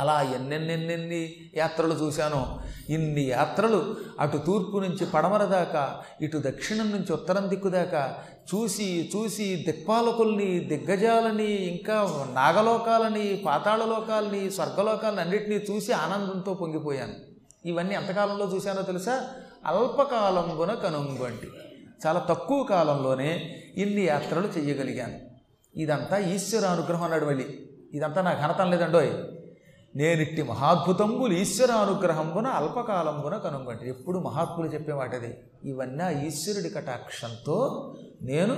అలా ఎన్నెన్నెన్నెన్ని యాత్రలు చూశానో, ఇన్ని యాత్రలు అటు తూర్పు నుంచి పడమర దాకా, ఇటు దక్షిణం నుంచి ఉత్తరం దిక్కు దాకా చూసి చూసి దిక్పాలకుల్ని, దిగ్గజాలని, ఇంకా నాగలోకాలని, పాతాళలోకాలని, స్వర్గలోకాలని అన్నిటినీ చూసి ఆనందంతో పొంగిపోయాను. ఇవన్నీ ఎంతకాలంలో చూశానో తెలుసా? అల్పకాలంగున కనుంగంటి, చాలా తక్కువ కాలంలోనే ఇన్ని యాత్రలు చేయగలిగాను. ఇదంతా ఈశ్వర అనుగ్రహం అన్నాడు. మళ్ళీ ఇదంతా నా ఘనతం లేదండోయ్, నేనిట్టి మహాద్భుతంబులు ఈశ్వర అనుగ్రహంబున అల్పకాలంబున కనుగొంటే. ఎప్పుడు మహాత్ములు చెప్పేవాటది. ఇవన్నీ ఆ ఈశ్వరుడి కటాక్షంతో నేను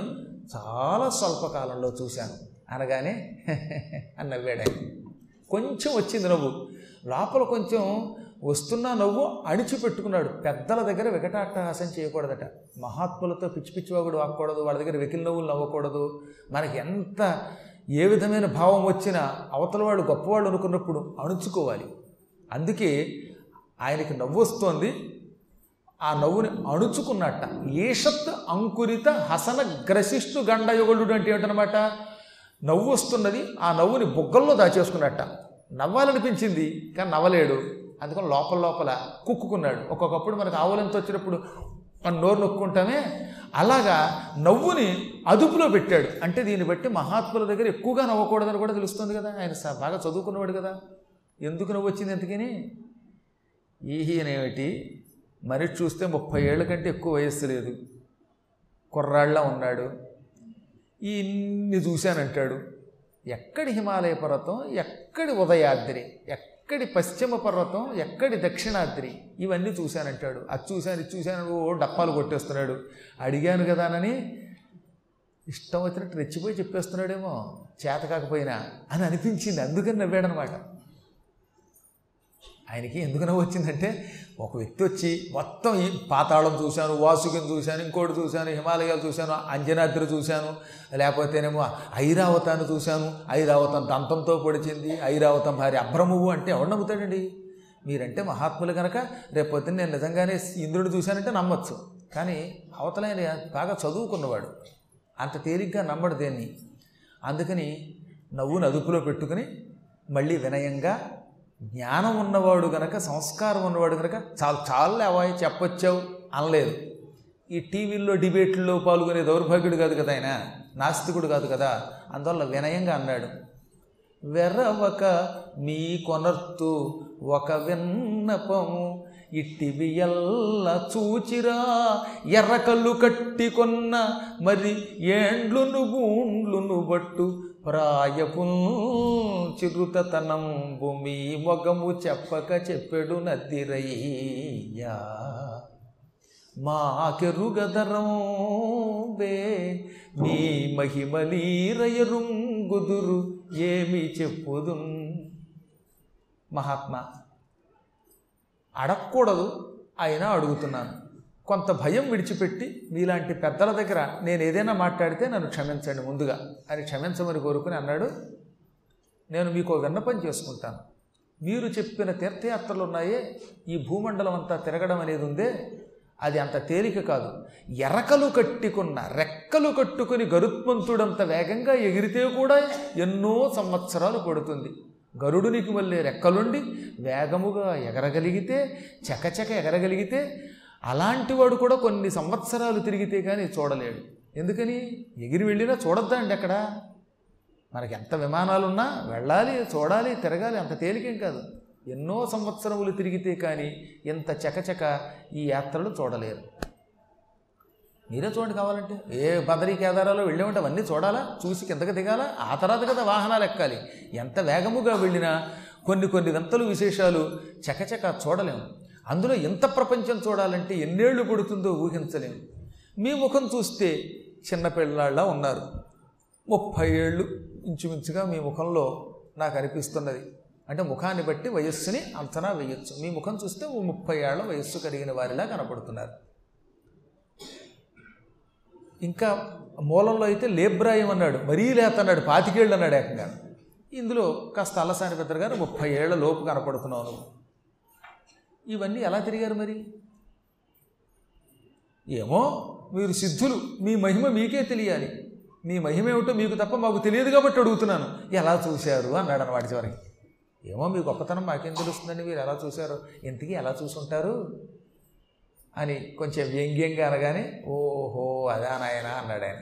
చాలా స్వల్పకాలంలో చూశాను అనగానే అని నవ్వాడు. కొంచెం వచ్చింది నవ్వు, లోపల కొంచెం వస్తున్నా నవ్వు అణిచిపెట్టుకున్నాడు. పెద్దల దగ్గర వికటాట్టహాసం చేయకూడదట, మహాత్ములతో పిచ్చి పిచ్చివాడు వాక్కూడదు, వాళ్ళ దగ్గర వెకిలి నవ్వులు నవ్వకూడదు. మనకి ఎంత ఏ విధమైన భావం వచ్చినా అవతల వాడు గొప్పవాళ్ళు అనుకున్నప్పుడు అణుచుకోవాలి. అందుకే ఆయనకి నవ్వు వస్తోంది, ఆ నవ్వుని అణుచుకున్నట్ట. ఏషత్ అంకురిత హసన గ్రసిష్ఠు గండయుగుడు అంటే ఏమిటనమాట? నవ్వు వస్తున్నది, ఆ నవ్వుని బుగ్గల్లో దాచేసుకున్నట్ట. నవ్వాలనిపించింది కానీ నవ్వలేడు, అందుకని లోపల లోపల కుక్కున్నాడు. ఒక్కొక్కప్పుడు మనకు ఆవులంత వచ్చినప్పుడు మనం నోరు నొక్కుంటామే, అలాగా నవ్వుని అదుపులో పెట్టాడు. అంటే దీన్ని బట్టి మహాత్ముల దగ్గర ఎక్కువగా నవ్వకూడదని కూడా తెలుస్తుంది కదా. ఆయన బాగా చదువుకున్నవాడు కదా, ఎందుకు నవ్వు వచ్చింది అందుకని? ఈయనేమిటి, మనిషి చూస్తే 30 ఏళ్ళ కంటే ఎక్కువ వయస్సు లేదు, కుర్రాళ్ళ ఉన్నాడు, ఇన్ని చూశానంటాడు. ఎక్కడి హిమాలయ పర్వతం, ఎక్కడి ఉదయాద్రి, ఎక్కడి పశ్చిమ పర్వతం, ఎక్కడి దక్షిణాద్రి, ఇవన్నీ చూశానంటాడు. అది చూశాను, ఇది చూశాను, ఓ డప్పాలు కొట్టేస్తున్నాడు. అడిగాను కదానని ఇష్టం వచ్చినట్టు రెచ్చిపోయి చెప్పేస్తున్నాడేమో, చేత కాకపోయినా అని అనిపించింది, అందుకని నవ్వాడనమాట. ఆయనకి ఎందుకు నవ్వు వచ్చిందంటే, ఒక వ్యక్తి వచ్చి మొత్తం ఈ పాతాళం చూశాను, వాసుకిని చూశాను, ఇంకోటి చూశాను, హిమాలయాలు చూశాను, అంజనాద్రి చూశాను, లేకపోతేనేమో ఐరావతాన్ని చూశాను, ఐరావతం దంతంతో పొడిచింది, ఐరావతం భారీ అభ్రమువు అంటే ఎవరు నమ్ముతాడండి? మీరంటే మహాత్ములు కనుక రేపొద్దున నేను నిజంగానే ఇంద్రుడు చూశానంటే నమ్మచ్చు, కానీ అవతలైన బాగా చదువుకున్నవాడు అంత తేలిగ్గా నమ్మడు దేన్ని. అందుకని నవ్వును అదుపులో పెట్టుకుని మళ్ళీ వినయంగా, జ్ఞానం ఉన్నవాడు గనక, సంస్కారం ఉన్నవాడు గనక, చాలా చాలా అవాయి చెప్పొచ్చావు అనలేదు. ఈ టీవీల్లో డిబేట్లో పాల్గొనే దౌర్భాగ్యుడు కాదు కదా, ఆయన నాస్తికుడు కాదు కదా, అందువల్ల వినయంగా అన్నాడు. వెరవక మీ కొనర్తు ఒక విన్నపము ఇట్టివియల్ల చూచిరా ఎర్రకల్లు కట్టికొన్న మరి ఏండ్లును గూండ్లును బట్టు ప్రాయపున్ చిరుతనం భూమి మొగము చెప్పక చెప్పెడు నదిరయ్యా మాకెరుగదరం వే మీ మహిమలీరయరుంగుదురు ఏమి చెప్పుదు. మహాత్మా, అడగకూడదు అయినా అడుగుతున్నాను, కొంత భయం విడిచిపెట్టి మీలాంటి పెద్దల దగ్గర నేను ఏదైనా మాట్లాడితే నన్ను క్షమించండి ముందుగా అని క్షమించమని కోరుకుని అన్నాడు. నేను మీకు విన్నపం చేసుకుంటాను, మీరు చెప్పిన తీర్థయాత్రలు ఉన్నాయే, ఈ భూమండలం అంతా తిరగడం అనేది ఉందే, అది అంత తేలిక కాదు. ఎరకలు కట్టుకున్న, రెక్కలు కట్టుకుని గరుత్మంతుడంత వేగంగా ఎగిరితే కూడా ఎన్నో సంవత్సరాలు పడుతుంది. గరుడునికి మళ్ళీ రెక్కలుండి వేగముగా ఎగరగలిగితే, చకచక ఎగరగలిగితే, అలాంటి వాడు కూడా కొన్ని సంవత్సరాలు తిరిగితే కానీ చూడలేడు. ఎందుకని? ఎగిరి వెళ్ళినా చూడొద్దండి. అక్కడ మనకి ఎంత విమానాలున్నా వెళ్ళాలి, చూడాలి, తిరగాలి, అంత తేలికేం కాదు. ఎన్నో సంవత్సరములు తిరిగితే కానీ ఇంత చకచక ఈ యాత్రలు చూడలేరు. మీరే చూడండి కావాలంటే, ఏ బదరీ కేదారాలో వెళ్ళేమంటే అవన్నీ చూడాలా, చూసి కిందకి దిగాలా, ఆ తర్వాత కదా వాహనాలు ఎక్కాలి. ఎంత వేగముగా వెళ్ళినా కొన్ని కొన్ని వింతలు విశేషాలు చకచక చూడలేము. అందులో ఎంత ప్రపంచం చూడాలంటే ఎన్నేళ్లు పడుతుందో ఊహించలేము. మీ ముఖం చూస్తే చిన్నపిల్లాళ్ళ ఉన్నారు, 30 ఏళ్ళు ఇంచుమించుగా మీ ముఖంలో నాకు అనిపిస్తున్నది. అంటే ముఖాన్ని బట్టి వయస్సుని అంచనా వేయచ్చు. మీ ముఖం చూస్తే 30 ఏళ్ల వయస్సు కలిగిన వారిలా కనపడుతున్నారు. ఇంకా మూలంలో అయితే లేబ్రాయం అన్నాడు, మరీ లేత అన్నాడు, 25 ఏళ్ళు అన్నాడు ఏకంగా. ఇందులో కాస్త అలసాని పెద్దలు గారు 30 ఏళ్ల లోపు కనపడుతున్నావు నువ్వు. ఇవన్నీ ఎలా తిరిగారు మరి? ఏమో మీరు సిద్ధులు, మీ మహిమ మీకే తెలియాలి, మీ మహిమ ఏమిటో మీకు తప్ప మాకు తెలియదు కాబట్టి అడుగుతున్నాను, ఎలా చూశారు అన్నాడు అన్నమాట చివరికి. ఏమో మీ గొప్పతనం మాకేం తెలుస్తుందండి, మీరు ఎలా చూశారు, ఇంతకీ ఎలా చూసుంటారు అని కొంచెం వ్యంగ్యంగా అనగానే, ఓహో అదా నాయనా అన్నాడు ఆయన.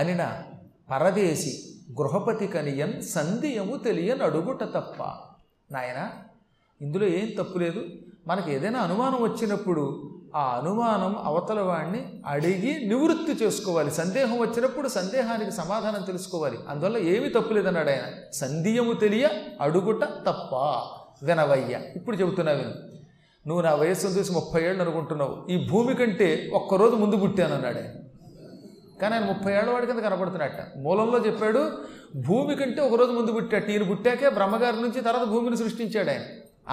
అనినా పరదేశి గృహపతి కనియన్ సందేయము తెలియని అడుగుట తప్ప. నాయన ఇందులో ఏం తప్పు లేదు, మనకు ఏదైనా అనుమానం వచ్చినప్పుడు ఆ అనుమానం అవతల వాడిని అడిగి నివృత్తి చేసుకోవాలి, సందేహం వచ్చినప్పుడు సందేహానికి సమాధానం తెలుసుకోవాలి, అందువల్ల ఏమీ తప్పు లేదన్నాడు ఆయన. సందేయము తెలియ అడుగుట తప్ప వినవయ్య. ఇప్పుడు చెబుతున్నా విను, నువ్వు నా వయస్సును చూసి 30 ఏళ్ళు అనుకుంటున్నావు, ఈ భూమి కంటే ఒక్కరోజు ముందు పుట్టాను అన్నాడు ఆయన. కానీ ఆయన 30 ఏళ్ళ వాడి కింద కనపడుతున్నట్ట. మూలంలో చెప్పాడు భూమి కంటే ఒకరోజు ముందు పుట్టాట, ఈయన పుట్టాకే బ్రహ్మగారి నుంచి తర్వాత భూమిని సృష్టించాడు ఆయన,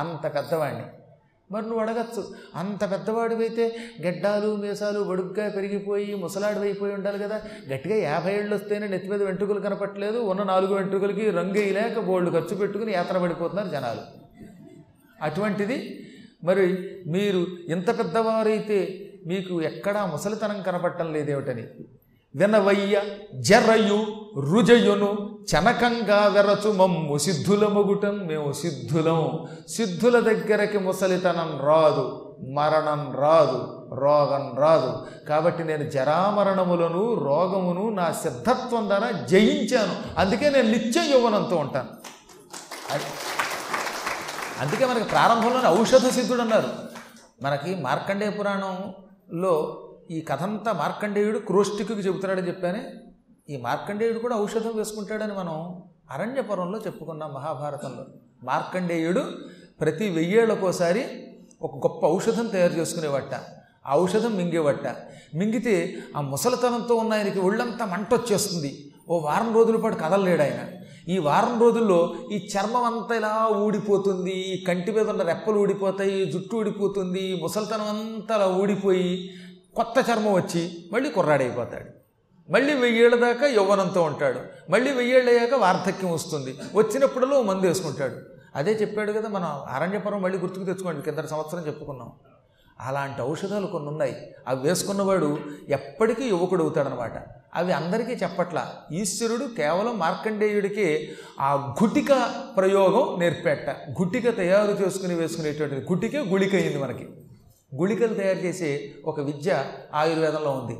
అంత పెద్దవాడిని. మరి నువ్వు అడగచ్చు, అంత పెద్దవాడివైతే గడ్డాలు మీసాలు బడుగ్గా పెరిగిపోయి ముసలాడివైపోయి ఉండాలి కదా, గట్టిగా 50 ఏళ్ళు వస్తేనే నెత్తి మీద వెంట్రుకలు కనపట్టలేదు, ఉన్న 4 వెంట్రుకలకి రంగు వేయలేక బోళ్ళు ఖర్చు పెట్టుకుని యాత్ర పడిపోతున్నారు జనాలు. అటువంటిది మరి మీరు ఇంత పెద్దవారైతే మీకు ఎక్కడా ముసలితనం కనపట్టం లేదేమిటని. వినవయ్య జరయు రుజయును చనకంగా వెరచు మమ్ము సిద్ధుల మొగుటం, మేము సిద్ధులం, సిద్ధుల దగ్గరకి ముసలితనం రాదు, మరణం రాదు, రోగం రాదు, కాబట్టి నేను జరామరణములను రోగమును నా సిద్ధత్వం ద్వారా జయించాను, అందుకే నేను నిత్య యౌవనంతో ఉంటాను. అందుకే మనకి ప్రారంభంలోనే ఔషధ సిద్ధుడు అన్నారు. మనకి మార్కండేయ పురాణంలో ఈ కథంతా మార్కండేయుడు క్రోష్టికి చెబుతున్నాడని చెప్పానే, ఈ మార్కండేయుడు కూడా ఔషధం వేసుకుంటాడని మనం అరణ్యపురంలో చెప్పుకున్నాం మహాభారతంలో. మార్కండేయుడు ప్రతి 1000 ఏళ్ళకోసారి ఒక గొప్ప ఔషధం తయారు చేసుకునేవట, ఆ ఔషధం మింగేవట. మింగితే ఆ ముసలితనంతో ఉన్న ఆయనకి ఒళ్ళంతా మంట వచ్చేస్తుంది, ఓ 1 వారం రోజుల పాటు కదలలేడు ఆయన. ఈ 1 వారం రోజుల్లో ఈ చర్మం అంతా ఇలా ఊడిపోతుంది, ఈ కంటి మీద ఉన్న రెప్పలు ఊడిపోతాయి, జుట్టు ఊడిపోతుంది, ముసలితనం అంతా అలా ఊడిపోయి కొత్త చర్మం వచ్చి మళ్ళీ కుర్రాడైపోతాడు. మళ్ళీ 1000 ఏళ్ళ దాకా యవ్వనంతో ఉంటాడు, మళ్ళీ 1000 ఏళ్ళు అయ్యాక వార్ధక్యం వస్తుంది, వచ్చినప్పుడలో మందు వేసుకుంటాడు. అదే చెప్పాడు కదా మనం అరణ్యపురం, మళ్ళీ గుర్తుకు తెచ్చుకోండి కింద సంవత్సరం చెప్పుకున్నాం. అలాంటి ఔషధాలు కొన్ని ఉన్నాయి, అవి వేసుకున్నవాడు ఎప్పటికీ యువకుడు అవుతాడనమాట. అవి అందరికీ చెప్పట్లా, ఈశ్వరుడు కేవలం మార్కండేయుడికి ఆ గుటిక ప్రయోగం నేర్పేట. గుటిక తయారు చేసుకుని వేసుకునేటువంటి గుటికే గుళిక అయింది మనకి. గుళికలు తయారు చేసే ఒక విద్య ఆయుర్వేదంలో ఉంది.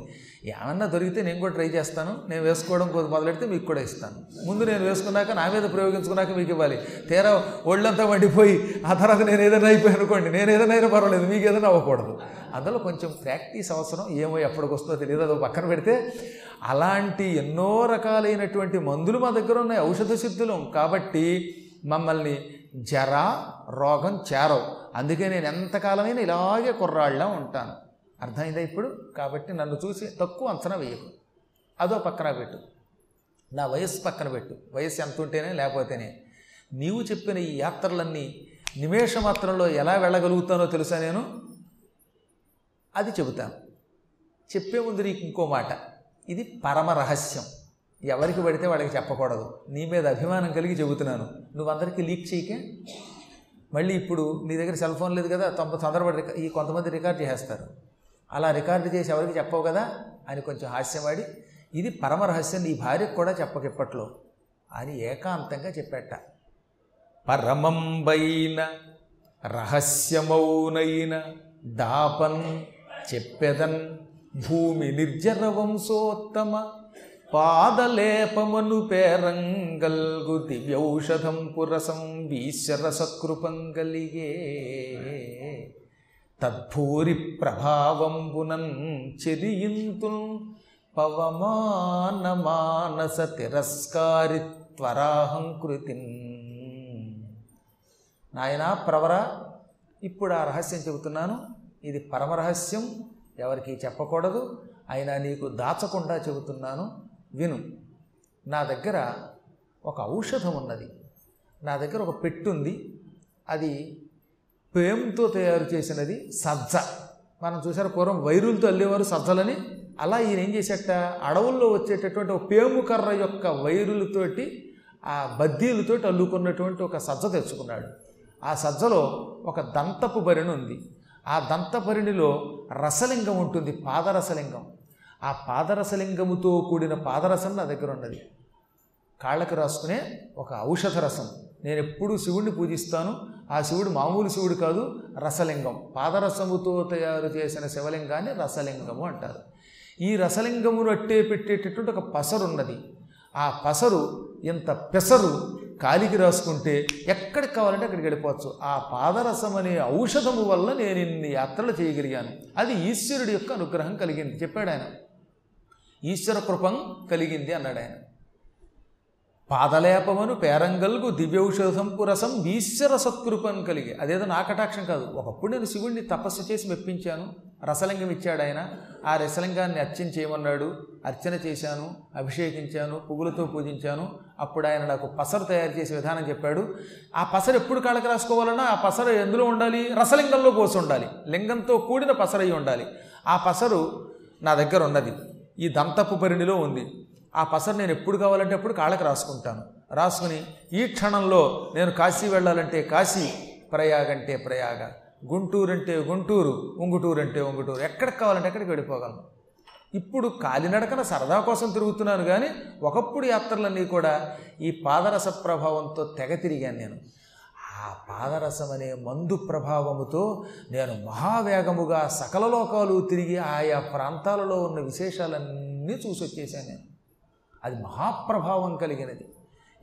ఏమన్నా దొరికితే నేను కూడా ట్రై చేస్తాను, నేను వేసుకోవడం మొదలెడితే మీకు కూడా ఇస్తాను. ముందు నేను వేసుకున్నాక, నా మీద ప్రయోగించుకున్నాక మీకు ఇవ్వాలి. తీరా ఒళ్ళంతా వండిపోయి ఆ తర్వాత నేను ఏదైనా అయిపోయి అనుకోండి, నేను ఏదైనా అయినా పర్వాలేదు, మీకు ఏదైనా అవ్వకూడదు. అందులో కొంచెం ప్రాక్టీస్ అవసరం, ఏమో ఎప్పటికి వస్తుందో తెలియదు, అది పక్కన పెడితే అలాంటి ఎన్నో రకాలైనటువంటి మందులు మా దగ్గర ఉన్నాయి, ఔషధ సిద్ధులం, కాబట్టి మమ్మల్ని జరా రోగం చేరవు, అందుకే నేను ఎంతకాలమైనా ఇలాగే కుర్రాళ్ళ ఉంటాను. అర్థమైందా ఇప్పుడు? కాబట్టి నన్ను చూసి తక్కువ అంచనా వేయకు, అదో పక్కన పెట్టు, నా వయస్సు పక్కన పెట్టు, వయస్సు ఎంత ఉంటేనే లేకపోతేనే. నీవు చెప్పిన ఈ యాత్రలన్నీ నిమేషమాత్రంలో ఎలా వెళ్ళగలుగుతానో తెలుసా నేను, అది చెబుతాను. చెప్పే ముందు నీకు ఇంకో మాట, ఇది పరమ రహస్యం, ఎవరికి పడితే వాళ్ళకి చెప్పకూడదు, నీ మీద అభిమానం కలిగి చెబుతున్నాను, నువ్వందరికీ లీక్ చేయకే. మళ్ళీ ఇప్పుడు నీ దగ్గర సెల్ ఫోన్ లేదు కదా, తొందరపడి ఈ కొంతమంది రికార్డ్ చేస్తారు, అలా రికార్డు చేసి ఎవరికి చెప్పవు కదా అని కొంచెం హాస్యం వాడి, ఇది పరమ రహస్యం, నీ భార్యకు కూడా చెప్పకిప్పట్లో అని ఏకాంతంగా చెప్పేట. పరమంబైన రహస్యమౌనైన దాపన్ చెప్పెదన్ భూమి నిర్జర వంశోత్తమ పాదలేపమను పేరంగల్గు దివ్యౌషధం పురసం వీశ్వరసకృపంగలిగే తద్భూరి ప్రభావం పునన్ చెరియింతు పవమాన మానస తిరస్కారిత్వరాహంకృతి. నాయనా ప్రవర, ఇప్పుడు ఆ రహస్యం చెబుతున్నాను, ఇది పరమరహస్యం, ఎవరికీ చెప్పకూడదు, అయినా నీకు దాచకుండా చెబుతున్నాను విను. నా దగ్గర ఒక ఔషధం ఉన్నది, నా దగ్గర ఒక పెట్టుంది, అది పేమ్తో తయారు చేసినది సజ్జ. మనం చూసారు పూర్వం వైరులతో అల్లేవారు సజ్జలని, అలా ఈయన ఏం చేసేట, అడవుల్లో వచ్చేటటువంటి ఒక పేము కర్ర యొక్క వైరులతోటి ఆ బద్దీలతోటి అల్లుకున్నటువంటి ఒక సజ్జ తెచ్చుకున్నాడు. ఆ సజ్జలో ఒక దంతపు భరిణి ఉంది, ఆ దంతపరిణిలో రసలింగం ఉంటుంది, పాదరసలింగం. ఆ పాదరసలింగముతో కూడిన పాదరసం నా దగ్గర ఉన్నది, కాళ్ళకు రాసుకునే ఒక ఔషధ రసం. నేను ఎప్పుడూ శివుడిని పూజిస్తాను. ఆ శివుడు మామూలు శివుడు కాదు, రసలింగం. పాదరసముతో తయారు చేసిన శివలింగాన్ని రసలింగము అంటారు. ఈ రసలింగమును అట్టే పెట్టేటటువంటి ఒక పసరు ఉన్నది. ఆ పసరు, ఇంత పెసరు కాలికి రాసుకుంటే ఎక్కడికి కావాలంటే అక్కడికి వెళ్ళిపోవచ్చు. ఆ పాదరసం అనే ఔషధము వల్ల నేను ఇన్ని యాత్రలు చేయగలిగాను. అది ఈశ్వరుడి యొక్క అనుగ్రహం కలిగింది చెప్పాడు ఆయన. ఈశ్వర కృపం కలిగింది అన్నాడు ఆయన. పాదలేపమను పేరంగల్గు దివ్యౌషధంపు రసం ఈశ్వర సత్కృపం కలిగి. అదేదో నా కటాక్షం కాదు, ఒకప్పుడు నేను శివుణ్ణి తపస్సు చేసి మెప్పించాను. రసలింగం ఇచ్చాడు ఆయన. ఆ రసలింగాన్ని అర్చన చేయమన్నాడు. అర్చన చేశాను, అభిషేకించాను, పువ్వులతో పూజించాను. అప్పుడు ఆయన నాకు పసరు తయారు చేసే విధానం చెప్పాడు. ఆ పసరు ఎప్పుడు కాళ్ళకి రాసుకోవాలన్నా ఆ పసరు ఎందులో ఉండాలి? రసలింగంలో పోసి ఉండాలి. లింగంతో కూడిన పసరు అయి ఉండాలి. ఆ పసరు నా దగ్గర ఉన్నది, ఈ దంతపు పరిణిలో ఉంది. ఆ పసరు నేను ఎప్పుడు కావాలంటే అప్పుడు కాళ్ళకి రాసుకుంటాను. రాసుకుని ఈ క్షణంలో నేను కాశీ వెళ్ళాలంటే కాశీ, ప్రయాగ అంటే ప్రయాగ, గుంటూరు అంటే గుంటూరు, ఉంగుటూరు అంటే ఉంగుటూరు, ఎక్కడికి కావాలంటే అక్కడికి వెళ్ళిపోగలను. ఇప్పుడు కాలినడకన సరదా కోసం తిరుగుతున్నాను, కానీ ఒకప్పుడు యాత్రలన్నీ కూడా ఈ పాదరస ప్రభావంతో తెగ తిరిగాను నేను. ఆ పాదరసం అనే మందు ప్రభావముతో నేను మహావేగముగా సకల లోకాలు తిరిగి ఆయా ప్రాంతాలలో ఉన్న విశేషాలన్నీ చూసి వచ్చేసాను నేను. అది మహాప్రభావం కలిగినది.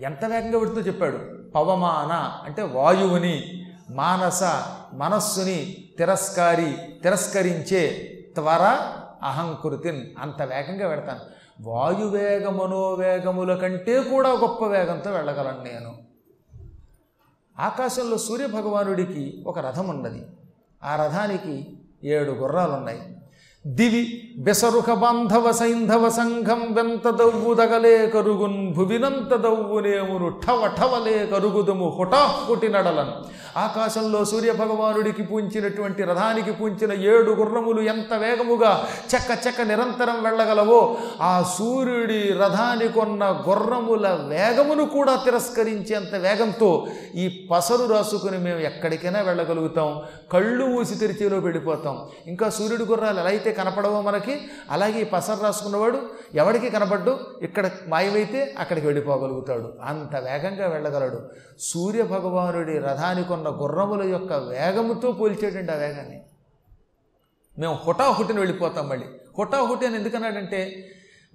ఎంత వేగంగా విడుతూ చెప్పాడు. పవమాన అంటే వాయువుని, మానస మనస్సుని, తిరస్కారి తిరస్కరించే, త్వర అహంకృతిన్. అంత వేగంగా వెళ్తాను. వాయువేగ మనోవేగముల కంటే కూడా గొప్ప వేగంతో వెళ్ళగలను నేను. ఆకాశంలో సూర్యభగవానుడికి ఒక రథం ఉన్నది. ఆ రథానికి 7 గుర్రాలున్నాయి. దివి బెసరుఖ బాంధవ సైంధవ సంఘం వెంత దవ్వు దగలే కరుగున్ భువినంత దవ్వునేమును ఠవ ఠవలే కరుగుదుము హుటాహుటి నడలన్. ఆకాశంలో సూర్యభగవానుడికి పూంచినటువంటి రథానికి పూంచిన 7 గుర్రములు ఎంత వేగముగా చెక్క చెక్క నిరంతరం వెళ్ళగలవో ఆ సూర్యుడి రథానికొన్న గుర్రముల వేగమును కూడా తిరస్కరించేంత వేగంతో ఈ పసరు రాసుకుని మేము ఎక్కడికైనా వెళ్ళగలుగుతాం. కళ్ళు ఊసి తెరిచేలో వెళ్ళిపోతాం. ఇంకా సూర్యుడి గుర్రాలు ఎలా అయితే కనపడవో మనకి, అలాగే ఈ పసరు రాసుకున్నవాడు ఎవడికి కనపడ్డు ఇక్కడ మాయమైతే అక్కడికి వెళ్ళిపోగలుగుతాడు. అంత వేగంగా వెళ్ళగలడు. సూర్యభగవానుడి రథానికి ఉన్న గుర్రముల యొక్క వేగముతో పోల్చేటండి ఆ వేగాన్ని. మేము హుటాహుటిని వెళ్ళిపోతాం. మళ్ళీ హుటాహుటి అని ఎందుకన్నాడంటే,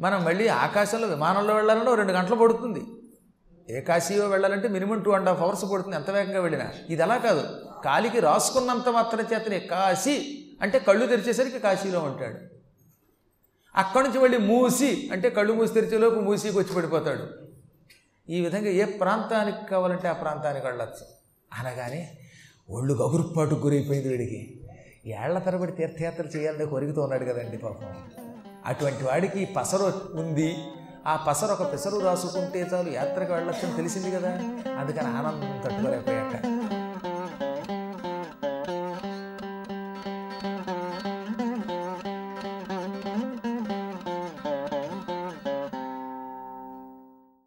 మనం మళ్ళీ ఆకాశంలో విమానంలో వెళ్ళాలంటే 2 గంటలు పడుతుంది. ఏ కాశీయో వెళ్ళాలంటే మినిమం 2.5 hours పడుతుంది ఎంత వేగంగా వెళ్ళినా. ఇది అలా కాదు, కాలికి రాసుకున్నంత మాత్రం చేతనే కాశీ అంటే కళ్ళు తెరిచేసరికి కాశీలో ఉంటాడు. అక్కడి నుంచి మళ్ళీ మూసి అంటే కళ్ళు మూసి తెరిచేలోపు మూసికి వచ్చి పడిపోతాడు. ఈ విధంగా ఏ ప్రాంతానికి కావాలంటే ఆ ప్రాంతానికి వెళ్ళచ్చు. అనగానే ఒళ్ళు గగురుపాటు గురైపోయింది వీడికి. ఏళ్ల తరబడి తీర్థయాత్ర చేయాలని కొరిగితో ఉన్నాడు కదండి పాపం. అటువంటి వాడికి ఈ పసరు ఉంది. ఆ పసరు ఒక పెసరు రాసుకుంటే చాలు యాత్రకు వెళ్ళొచ్చని తెలిసింది కదా, అందుకని ఆనందం తట్టుకోలేకపోయాక